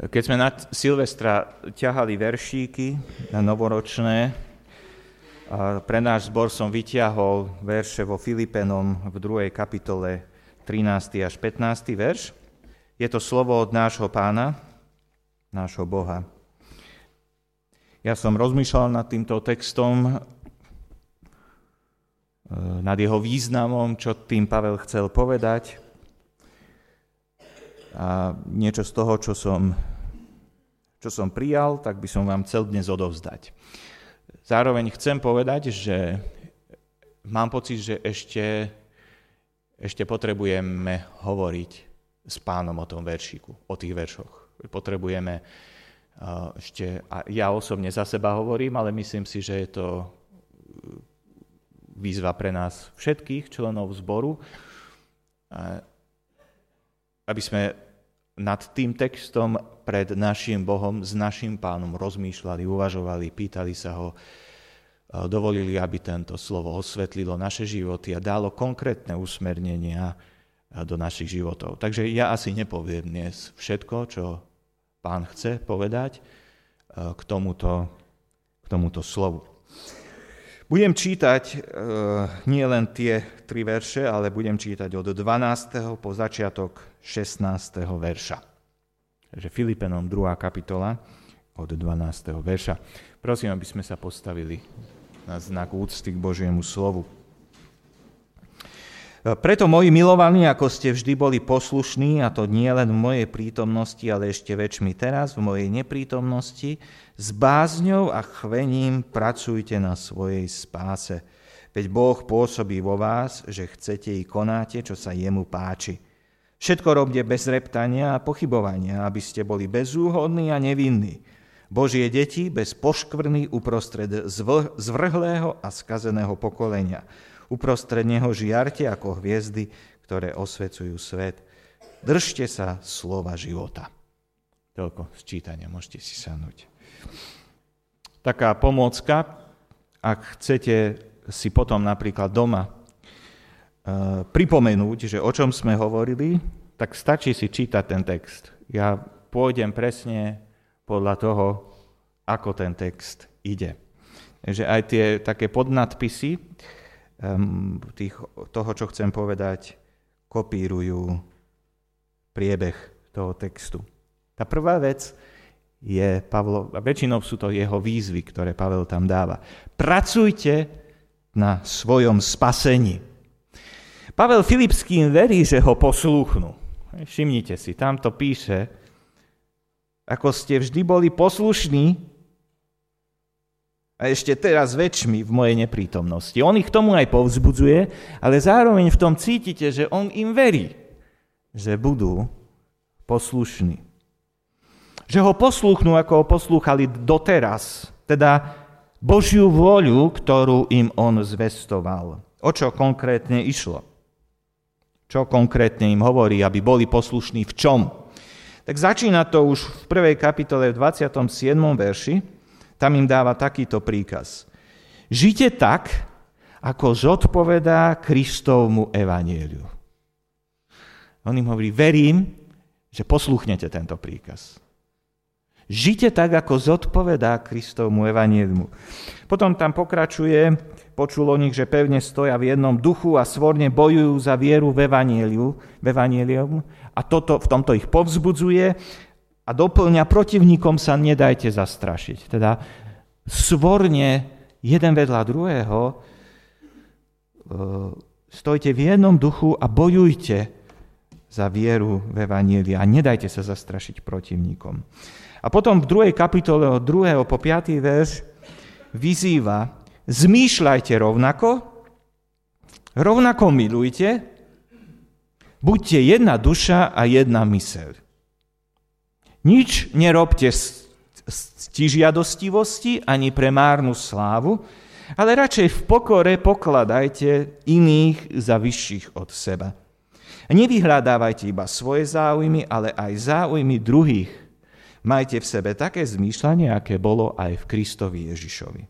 Keď sme na Silvestra ťahali veršíky na novoročné, a pre náš zbor som vyťahol verše vo Filipenom v 2. kapitole 13. až 15. verš. Je to slovo od nášho Pána, nášho Boha. Ja som rozmýšľal nad týmto textom, nad jeho významom, čo tým Pavel chcel povedať. A niečo z toho, čo som prijal, tak by som vám chcel dnes odovzdať. Zároveň chcem povedať, že mám pocit, že ešte potrebujeme hovoriť s Pánom o tom veršíku, o tých veršoch. Potrebujeme ešte, a ja osobne za seba hovorím, ale myslím si, že je to výzva pre nás všetkých členov zboru, aby sme nad tým textom pred našim Bohom, s našim Pánom rozmýšľali, uvažovali, pýtali sa ho, dovolili, aby tento slovo osvetlilo naše životy a dalo konkrétne usmernenia do našich životov. Takže ja asi nepoviem dnes všetko, čo Pán chce povedať k tomuto slovu. Budem čítať nie len tie tri verše, ale budem čítať od 12. po začiatok 16. verša. Takže Filipenom 2. kapitola od 12. verša. Prosím, aby sme sa postavili na znak úcty k Božiemu slovu. Preto, moji milovaní, ako ste vždy boli poslušní, a to nie len v mojej prítomnosti, ale ešte väčšmi teraz, v mojej neprítomnosti, s bázňou a chvením pracujte na svojej spáse. Veď Boh pôsobí vo vás, že chcete i konáte, čo sa jemu páči. Všetko robte bez reptania a pochybovania, aby ste boli bezúhodní a nevinní. Božie deti bez poškvrny uprostred zvrhlého a skazeného pokolenia. Uprostred neho žiarte ako hviezdy, ktoré osvecujú svet. Držte sa slova života. Toľko sčítania, môžete si sadnúť. Taká pomôcka, ak chcete si potom napríklad doma pripomenúť, že o čom sme hovorili, tak stačí si čítať ten text. Ja pôjdem presne podľa toho, ako ten text ide. Takže aj tie také podnadpisy toho, čo chcem povedať, kopírujú priebeh toho textu. Tá prvá vec je Pavlo, a väčšinou sú to jeho výzvy, ktoré Pavel tam dáva. Pracujte na svojom spasení. Pavel Filipským verí, že ho poslúchnu. Všimnite si, tam to píše, ako ste vždy boli poslušní a ešte teraz väčšmi v mojej neprítomnosti. On ich k tomu aj povzbudzuje, ale zároveň v tom cítite, že on im verí, že budú poslušní. Že ho poslúchnú, ako ho poslúchali doteraz, teda Božiu vôľu, ktorú im on zvestoval. O čo konkrétne išlo? Čo konkrétne im hovorí, aby boli poslušní v čom? Tak začína to už v 1. kapitole v 27. verši. Tam im dáva takýto príkaz. Žite tak, ako zodpovedá Kristovmu evanieliu. On im hovorí, verím, že posluchnete tento príkaz. Žite tak, ako zodpovedá Kristovmu evanieliu. Potom tam pokračuje, počul o nich, že pevne stoja v jednom duchu a svorne bojujú za vieru v evanielium. A v tomto ich povzbudzuje a doplňa, protivníkom sa nedajte zastrašiť. Teda svorne jeden vedľa druhého stojte v jednom duchu a bojujte za vieru v evaníliu a nedajte sa zastrašiť protivníkom. A potom v 2. kapitole od 2. po 5. verš vyzýva, zmýšľajte rovnako milujte, buďte jedna duša a jedna myseľ. Nič nerobte z ctižiadostivosti ani pre márnu slávu, ale radšej v pokore pokladajte iných za vyšších od seba. Nevyhľadávajte iba svoje záujmy, ale aj záujmy druhých. Majte v sebe také zmýšľanie, aké bolo aj v Kristovi Ježišovi.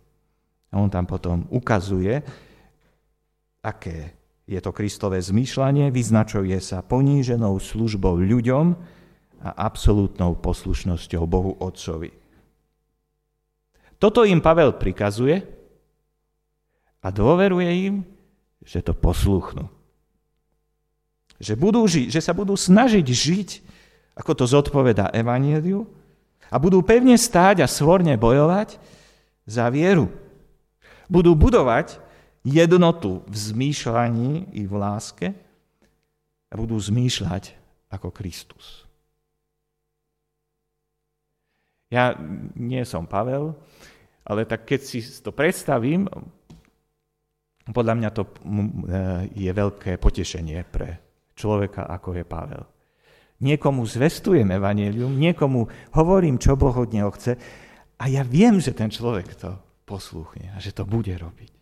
A on tam potom ukazuje, aké je to Kristové zmýšľanie, vyznačuje sa poníženou službou ľuďom, a absolútnou poslušnosťou Bohu Otcovi. Toto im Pavel prikazuje a dôveruje im, že to posluchnú. Že sa budú snažiť žiť, ako to zodpovedá evanjeliu, a budú pevne stáť a svorne bojovať za vieru. Budú budovať jednotu v zmýšľaní i v láske a budú zmýšľať ako Kristus. Ja nie som Pavel, ale tak keď si to predstavím, podľa mňa to je veľké potešenie pre človeka, ako je Pavel. Niekomu zvestujem evanjelium, niekomu hovorím, čo Boh od neho chce a ja viem, že ten človek to poslúchne a že to bude robiť.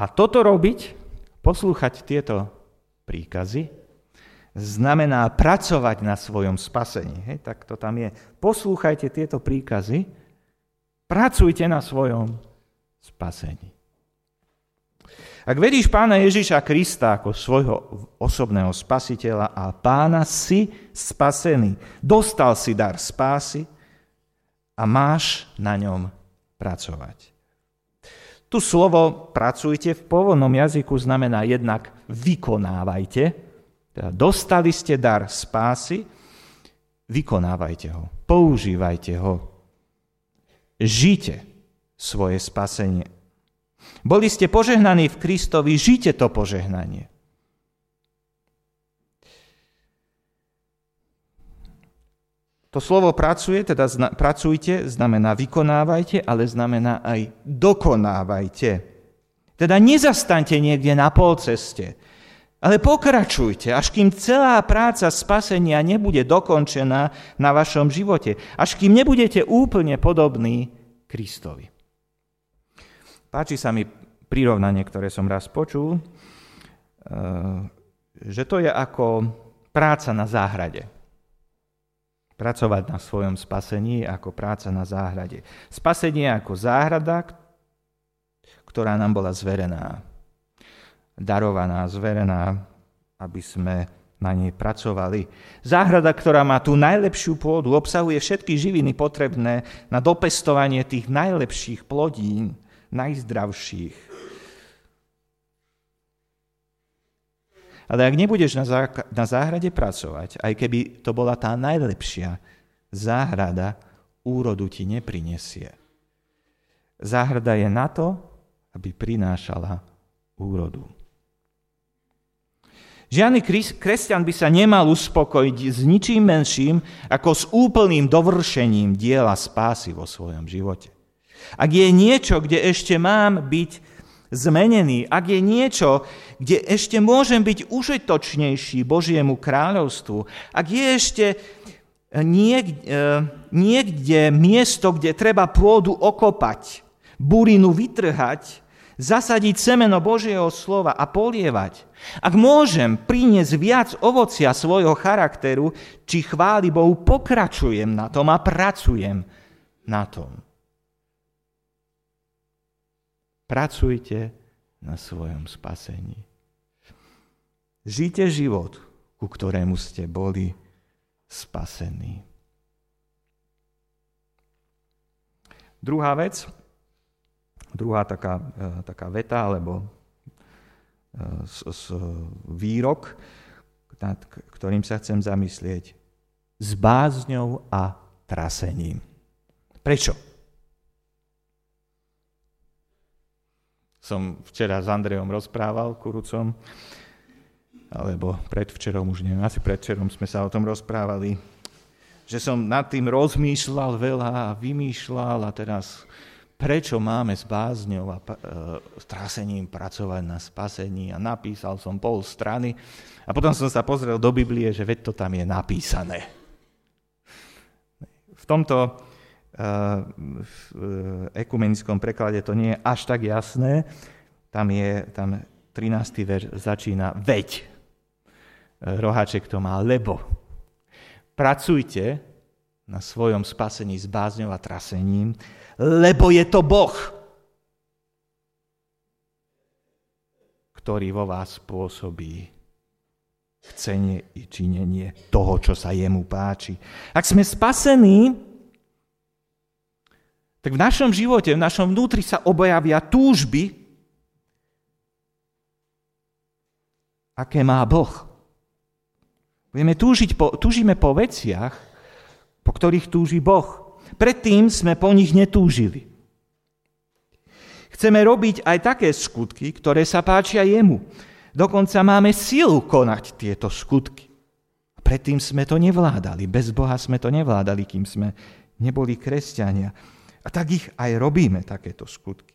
A toto robiť, poslúchať tieto príkazy, znamená pracovať na svojom spasení. Hej, tak to tam je. Poslúchajte tieto príkazy, pracujte na svojom spasení. Ak veríš Pána Ježiša Krista ako svojho osobného spasiteľa a Pána, si spasený. Dostal si dar spásy a máš na ňom pracovať. Tu slovo pracujte v pôvodnom jazyku znamená jednak vykonávajte. Teda dostali ste dar spásy, vykonávajte ho, používajte ho, žite svoje spasenie. Boli ste požehnaní v Kristovi, žite to požehnanie. To slovo pracuje, teda pracujte, znamená vykonávajte, ale znamená aj dokonávajte. Teda nezastaňte niekde na polceste, ale pokračujte, až kým celá práca spasenia nebude dokončená na vašom živote. Až kým nebudete úplne podobní Kristovi. Páči sa mi prirovnanie, ktoré som raz počul, že to je ako práca na záhrade. Pracovať na svojom spasení ako práca na záhrade. Spasenie ako záhrada, ktorá nám bola zverená. Darovaná, zverená, aby sme na nej pracovali. Záhrada, ktorá má tú najlepšiu pôdu, obsahuje všetky živiny potrebné na dopestovanie tých najlepších plodín, najzdravších. Ale ak nebudeš na záhrade pracovať, aj keby to bola tá najlepšia záhrada, úrodu ti neprinesie. Záhrada je na to, aby prinášala úrodu. Žiadny kresťan by sa nemal uspokojiť s ničím menším ako s úplným dovršením diela spásy vo svojom živote. Ak je niečo, kde ešte mám byť zmenený, ak je niečo, kde ešte môžem byť užitočnejší Božiemu kráľovstvu, ak je ešte niekde miesto, kde treba pôdu okopať, burinu vytrhať, zasadiť semeno Božieho slova a polievať. Ak môžem priniesť viac ovocia svojho charakteru, či chváli Bohu, pokračujem na tom a pracujem na tom. Pracujte na svojom spasení. Žite život, ku ktorému ste boli spasení. Druhá vec, druhá taká veta, alebo výrok, nad ktorým sa chcem zamyslieť, s bázňou a trasením. Prečo? Som včera s Andrejom rozprával, Kurucom, alebo predvčerom, už neviem, asi predvčerom sme sa o tom rozprávali, že som nad tým rozmýšľal veľa a vymýšľal a teraz... Prečo máme s bázňou a trasením pracovať na spasení? A napísal som pol strany a potom som sa pozrel do Biblie, že veď to tam je napísané. V tomto ekumenickom preklade to nie je až tak jasné. Tam 13. verš začína veď. Roháček to má lebo. Pracujte na svojom spasení s bázňou a trasením, lebo je to Boh, ktorý vo vás pôsobí chcenie i činenie toho, čo sa jemu páči. Ak sme spasení, tak v našom živote, v našom vnútri sa objavia túžby, aké má Boh. Túžime po veciach, po ktorých túži Boh. Predtým sme po nich netúžili. Chceme robiť aj také skutky, ktoré sa páčia jemu. Dokonca máme silu konať tieto skutky. Predtým sme to nevládali. Bez Boha sme to nevládali, kým sme neboli kresťania. A tak ich aj robíme, takéto skutky.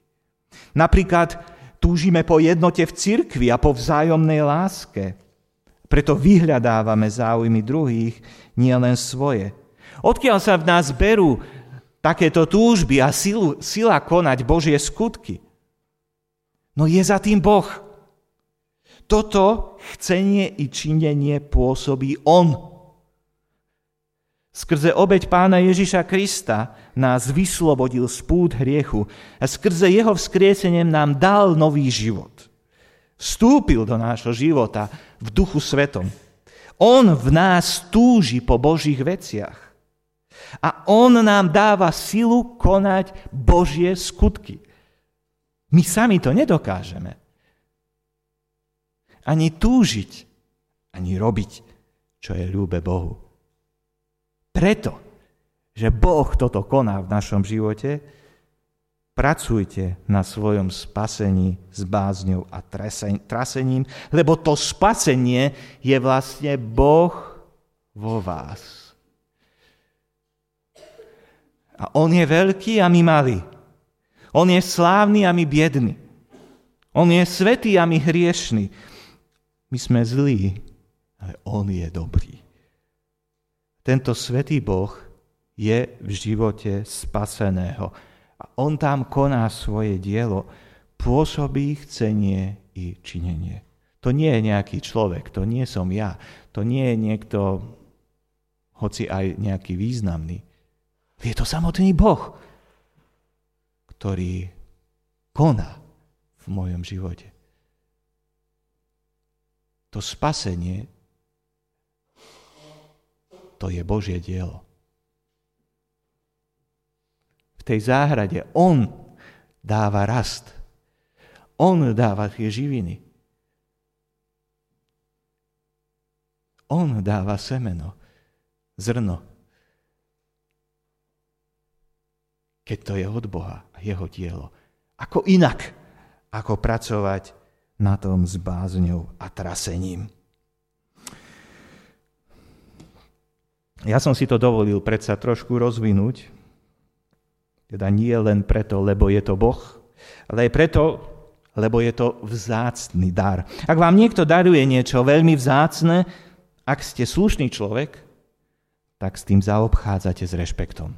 Napríklad túžime po jednote v cirkvi a po vzájomnej láske. Preto vyhľadávame záujmy druhých, nie len svoje. Odkiaľ sa v nás berú takéto túžby a sila konať Božie skutky? No je za tým Boh. Toto chcenie i činenie pôsobí On. Skrze obeť Pána Ježiša Krista nás vyslobodil z pút hriechu a skrze jeho vzkriesenie nám dal nový život. Vstúpil do nášho života v Duchu Svetom. On v nás túži po Božích veciach. A on nám dáva silu konať Božie skutky. My sami to nedokážeme. Ani túžiť, ani robiť, čo je ľúbe Bohu. Preto, že Boh toto koná v našom živote, pracujte na svojom spasení s bázňou a trasením, lebo to spasenie je vlastne Boh vo vás. A on je veľký a my malí. On je slávny a my biední. On je svätý a my hriešní. My sme zlí, ale on je dobrý. Tento svätý Boh je v živote spaseného. A on tam koná svoje dielo, pôsobí chcenie i činenie. To nie je nejaký človek, to nie som ja, to nie je niekto, hoci aj nejaký významný. Je to samotný Boh, ktorý koná v mojom živote. To spasenie, to je Božie dielo. V tej záhrade on dáva rast. On dáva tie živiny. On dáva semeno, zrno. Keď to je od Boha a jeho dielo. Ako inak, ako pracovať na tom s bázňou a trasením. Ja som si to dovolil predsa trošku rozvinúť, teda nie len preto, lebo je to Boh, ale aj preto, lebo je to vzácny dar. Ak vám niekto daruje niečo veľmi vzácne, ak ste slušný človek, tak s tým zaobchádzate s rešpektom.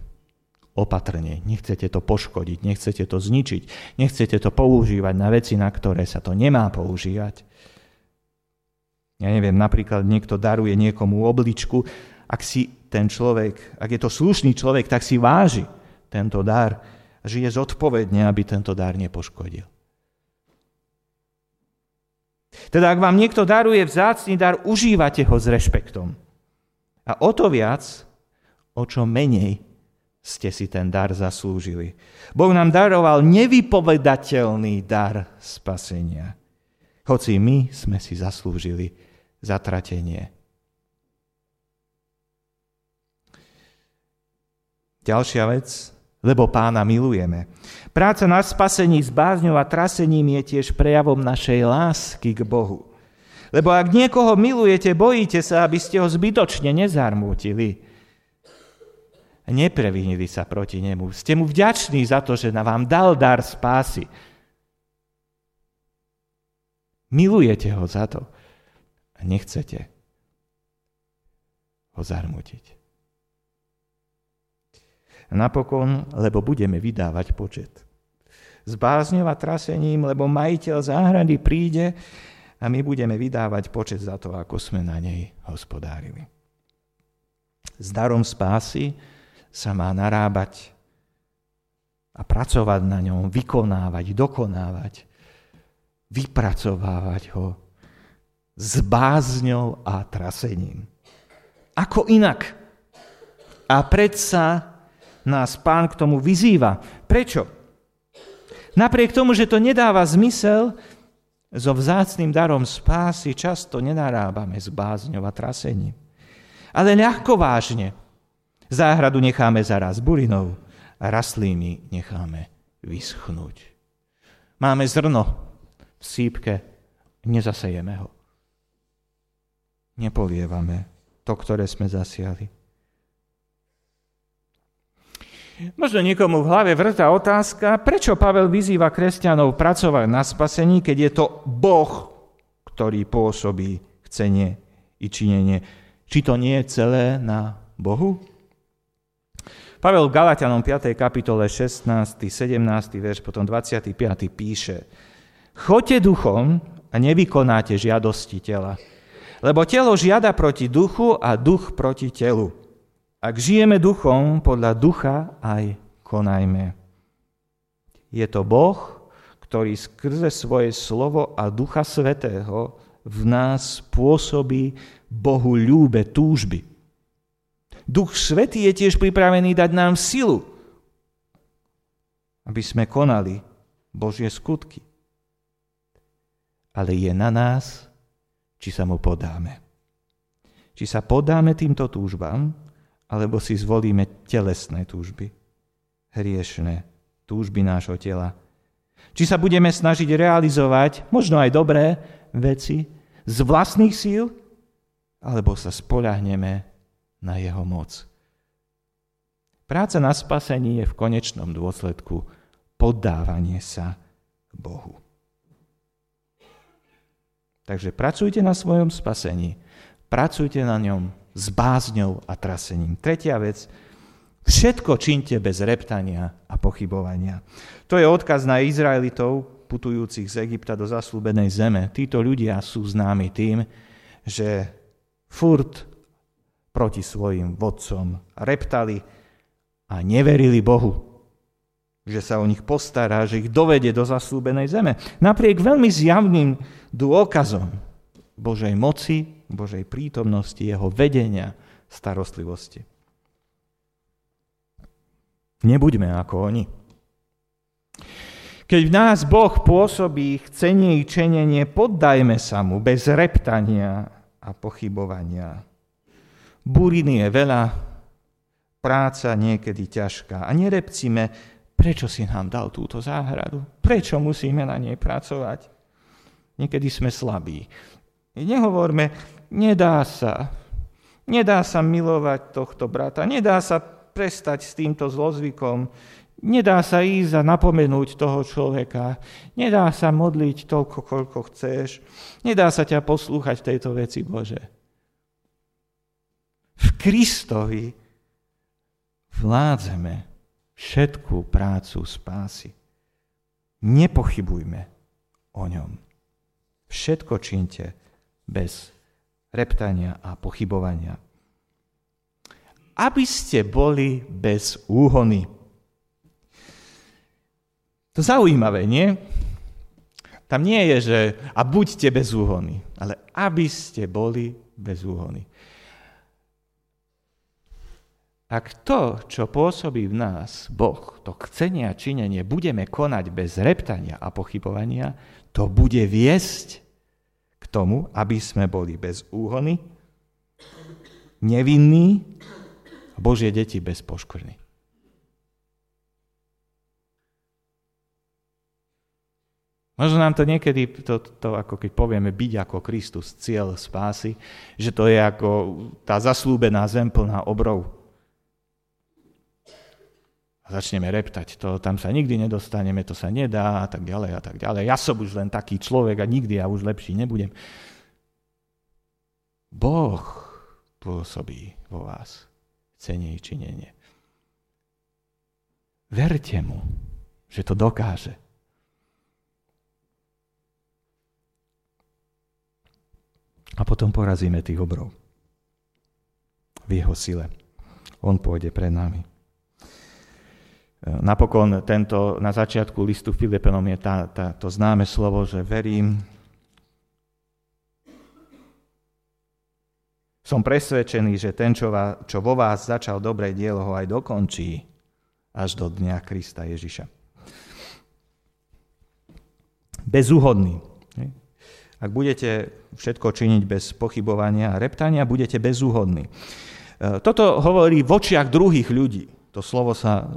Opatrne, nechcete to poškodiť, nechcete to zničiť, nechcete to používať na veci, na ktoré sa to nemá používať. Ja neviem, napríklad niekto daruje niekomu obličku. Ak si ten človek, ak je to slušný človek, tak si váži tento dar a žije zodpovedne, aby tento dar nepoškodil. Teda ak vám niekto daruje vzácny dar, užívate ho s rešpektom. A o to viac, o čo menej ste si ten dar zaslúžili. Boh nám daroval nevypovedateľný dar spasenia. Hoci my sme si zaslúžili zatratenie. Ďalšia vec, lebo Pána milujeme. Práca na spasení s bázňou a trasením je tiež prejavom našej lásky k Bohu. Lebo ak niekoho milujete, bojíte sa, aby ste ho zbytočne nezarmútili. Neprevinili sa proti nemu. Ste mu vďační za to, že vám dal dar spásy. Milujete ho za to a nechcete ho zarmútiť. Napokon, lebo budeme vydávať počet. S bázňou a trasením, lebo majiteľ záhrady príde a my budeme vydávať počet za to, ako sme na nej hospodárili. S darom spásy sa má narábať a pracovať na ňom, vykonávať, dokonávať, vypracovávať ho, s bázňou a trasením. Ako inak? A predsa nás Pán k tomu vyzýva. Prečo? Napriek tomu, že to nedáva zmysel, so vzácnym darom spásy často nenarábame s bázňou a trasením. Ale ľahko vážne. Záhradu necháme zaraz burinou a rastliny necháme vyschnúť. Máme zrno v sípke, nezasejeme ho. Nepolievame to, ktoré sme zasiali. Možno niekomu v hlave vrtá otázka, prečo Pavel vyzýva kresťanov pracovať na spasení, keď je to Boh, ktorý pôsobí chcenie i činenie. Či to nie je celé na Bohu? Pavel v Galatianom 5. kapitole 16., 17. verš, potom 25. píše: Choďte duchom a nevykonáte žiadosti tela, lebo telo žiada proti duchu a duch proti telu. Ak žijeme duchom, podľa ducha aj konajme. Je to Boh, ktorý skrze svoje slovo a Ducha Svätého v nás pôsobí Bohu ľúbe túžby. Duch Svätý je tiež pripravený dať nám silu, aby sme konali Božie skutky. Ale je na nás, či sa mu podáme. Či sa podáme týmto túžbám, alebo si zvolíme telesné túžby, hriešne túžby nášho tela. Či sa budeme snažiť realizovať, možno aj dobré veci, z vlastných síl, alebo sa spoľahneme na jeho moc. Práca na spasení je v konečnom dôsledku podávanie sa Bohu. Takže pracujte na svojom spasení, pracujte na ňom s bázňou a trasením. Tretia vec, všetko čínte bez reptania a pochybovania. To je odkaz na Izraelitov, putujúcich z Egypta do zasľúbenej zeme. Títo ľudia sú známi tým, že furt proti svojim vodcom reptali a neverili Bohu, že sa o nich postará, že ich dovede do zasľúbenej zeme. Napriek veľmi zjavným dôkazom Božej moci, Božej prítomnosti, jeho vedenia, starostlivosti. Nebuďme ako oni. Keď v nás Boh pôsobí chcenie i čenenie, poddajme sa mu bez reptania a pochybovania. Buriny je veľa, práca niekedy ťažká. A nerepcime, prečo si nám dal túto záhradu? Prečo musíme na nej pracovať? Niekedy sme slabí. Nehovorme, nedá sa milovať tohto brata, nedá sa prestať s týmto zlozvykom, nedá sa ísť a napomenúť toho človeka, nedá sa modliť toľko, koľko chceš, nedá sa ťa poslúchať v tejto veci, Bože. V Kristovi vládzeme všetkú prácu spásy. Nepochybujme o ňom. Všetko čínte bez reptania a pochybovania. Aby ste boli bez úhony. To zaujímavé, nie? Tam nie je, že a buďte bez úhony, ale aby ste boli bez úhony. Ak to, čo pôsobí v nás Boh, to chcenie a činenie, budeme konať bez reptania a pochybovania, to bude viesť k tomu, aby sme boli bez úhony, nevinní a Božie deti bez poškvrny. Možno nám to niekedy, to ako keď povieme byť ako Kristus, cieľ spásy, že to je ako tá zasľúbená zem plná obrov. A začneme reptať, to tam sa nikdy nedostaneme, to sa nedá a tak ďalej a tak ďalej. Ja som už len taký človek a nikdy ja už lepší nebudem. Boh pôsobí vo vás chcenie i činenie. Verte mu, že to dokáže. A potom porazíme tých obrov v jeho sile. On pôjde pred nami. Napokon na začiatku listu Filipenom je to známe slovo, že verím, Som presvedčený, že ten, čo vo vás začal dobré dielo, ho aj dokončí až do dňa Krista Ježiša. Bezúhodný. Ak budete všetko činiť bez pochybovania a reptania, budete bezúhodní. Toto hovorí v očiach druhých ľudí. To slovo sa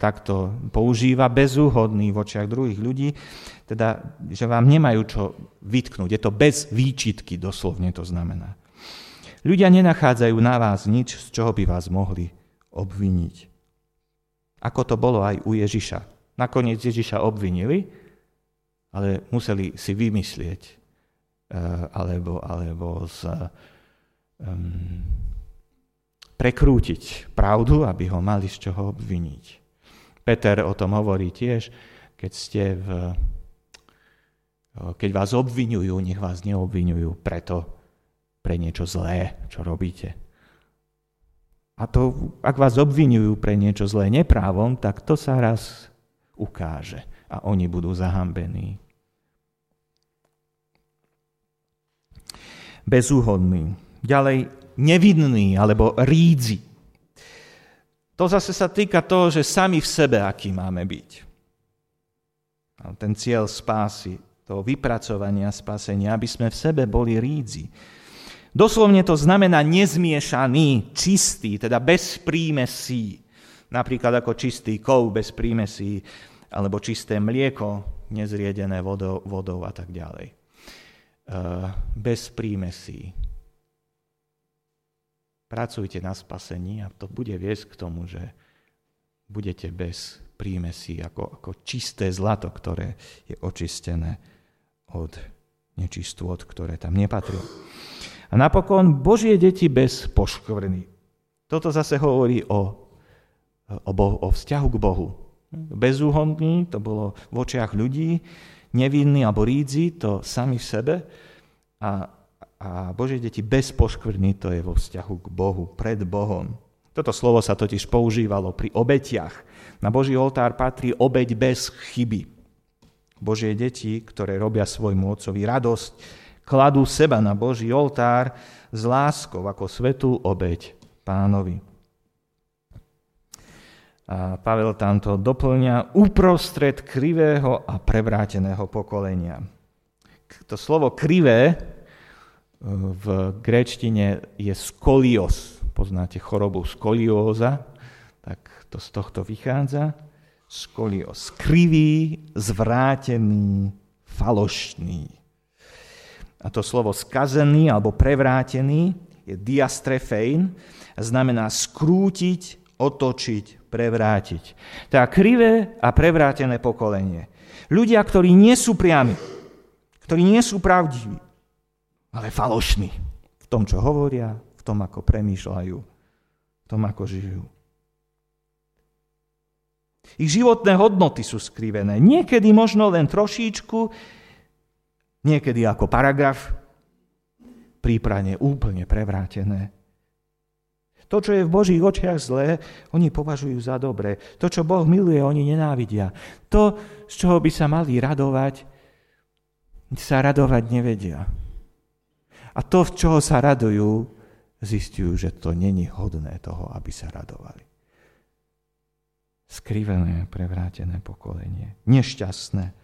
takto používa, bezúhodný v očiach druhých ľudí, teda, že vám nemajú čo vytknúť. Je to bez výčitky, doslovne to znamená. Ľudia nenachádzajú na vás nič, z čoho by vás mohli obviniť. Ako to bolo aj u Ježiša. Nakoniec Ježiša obvinili, ale museli si vymyslieť, alebo prekrútiť pravdu, aby ho mali z čoho obviniť. Peter o tom hovorí tiež, keď vás obviňujú, nech vás neobviňujú pre niečo zlé, čo robíte. A to, ak vás obviňujú pre niečo zlé neprávom, tak to sa raz ukáže a oni budú zahambení. Bezúhodný. Ďalej nevidný alebo rídzi. To zase sa týka toho, že sami v sebe, aký máme byť. A ten cieľ spásy, toho vypracovania spásenia, aby sme v sebe boli rídzi. Doslovne to znamená nezmiešaný, čistý, teda bez prímesí. Napríklad ako čistý kov bez prímesí, alebo čisté mlieko, nezriedené vodou a tak ďalej. Bez prímesí. Pracujte na spasení a to bude viesť k tomu, že budete bez prímesí, ako čisté zlato, ktoré je očistené od nečistôt, ktoré tam nepatrilo. A napokon Božie deti bez poškvrny. Toto zase hovorí o vzťahu k Bohu. Bezúhonný, to bolo v očiach ľudí, nevinný alebo rídzi, to sami v sebe. A Božie deti bez poškvrny, to je vo vzťahu k Bohu, pred Bohom. Toto slovo sa totiž používalo pri obetiach. Na Boží oltár patrí obeť bez chyby. Božie deti, ktoré robia svojmu otcovi radosť, kladú seba na Boží oltár s láskou ako svetú obeť Pánovi. A Pavel tam to doplňa uprostred krivého a prevráteného pokolenia. To slovo krivé v gréčtine je skolios. Poznáte chorobu skolióza, tak to z tohto vychádza. Skolios. Krivý, zvrátený, falošný. A to slovo skazený alebo prevrátený je diastrefein, znamená skrútiť, otočiť, prevrátiť. Tá krivé a prevrátené pokolenie. Ľudia, ktorí nie sú priami, ktorí nie sú pravdiví, ale falošní v tom, čo hovoria, v tom, ako premýšľajú, v tom, ako žijú. Ich životné hodnoty sú skrivené. Niekedy možno len trošíčku, niekedy ako paragraf, prípadne úplne prevrátené. To, čo je v Božích očiach zlé, oni považujú za dobré. To, čo Boh miluje, oni nenávidia. To, z čoho by sa mali radovať, sa radovať nevedia. A to, z čoho sa radujú, zistujú, že to není hodné toho, aby sa radovali. Skrivené, prevrátené pokolenie. Nešťastné.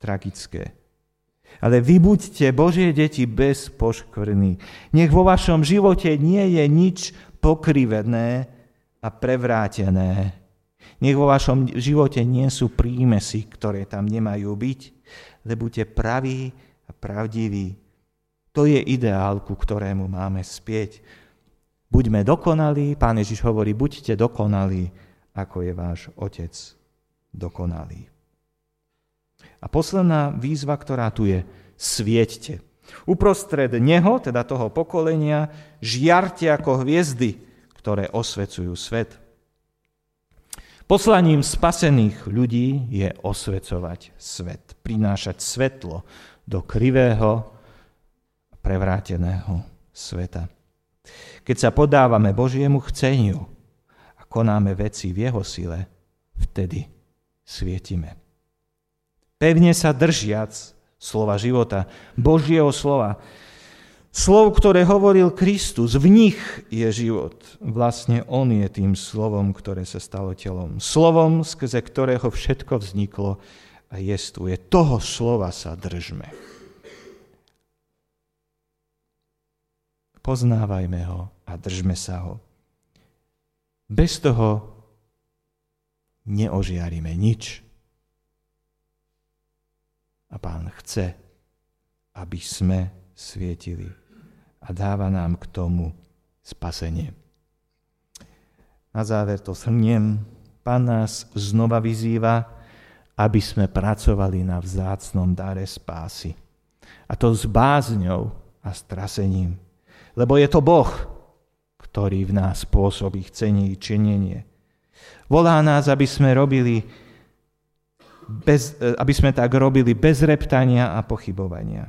Tragické. Ale vy buďte, Božie deti, bez poškvrny. Nech vo vašom živote nie je nič pokrivené a prevrátené. Nech vo vašom živote nie sú prímesy, ktoré tam nemajú byť, lebo buďte praví a pravdiví. To je ideál, ku ktorému máme spieť. Buďme dokonalí, Pán Ježiš hovorí, buďte dokonalí, ako je váš Otec dokonalý. A posledná výzva, ktorá tu je, svieťte. Uprostred neho, teda toho pokolenia, žiarte ako hviezdy, ktoré osvecujú svet. Poslaním spasených ľudí je osvecovať svet, prinášať svetlo do krivého, prevráteného sveta. Keď sa podávame Božiemu chceniu a konáme veci v jeho sile, vtedy svietime. Pevne sa držiac slova života, Božieho slova, slov, ktoré hovoril Kristus, v nich je život. Vlastne on je tým slovom, ktoré sa stalo telom. Slovom, skrze ktorého všetko vzniklo a jestvuje. Toho slova sa držme. Poznávajme ho a držme sa ho. Bez toho neožiarime nič. A Pán chce, aby sme svietili a dáva nám k tomu spasenie. Na záver to shrniem. Pán nás znova vyzýva, aby sme pracovali na vzácnom dare spásy. A to s bázňou a strasením. Lebo je to Boh, ktorý v nás pôsobí chcenie i činenie. Volá nás, aby sme tak robili bez reptania a pochybovania.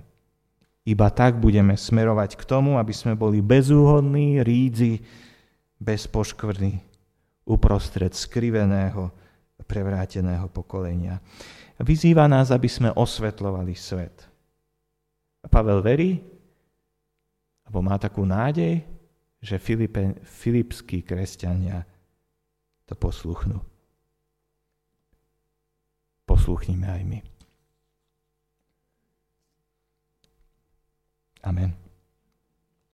Iba tak budeme smerovať k tomu, aby sme boli bezúhodní, rídzi, bez poškvrny, uprostred skriveného, prevráteného pokolenia. Vyzýva nás, aby sme osvetľovali svet. A Pavel verí, alebo má takú nádej, že filipskí kresťania to posluchnú. Posluchnime aj my. Amen.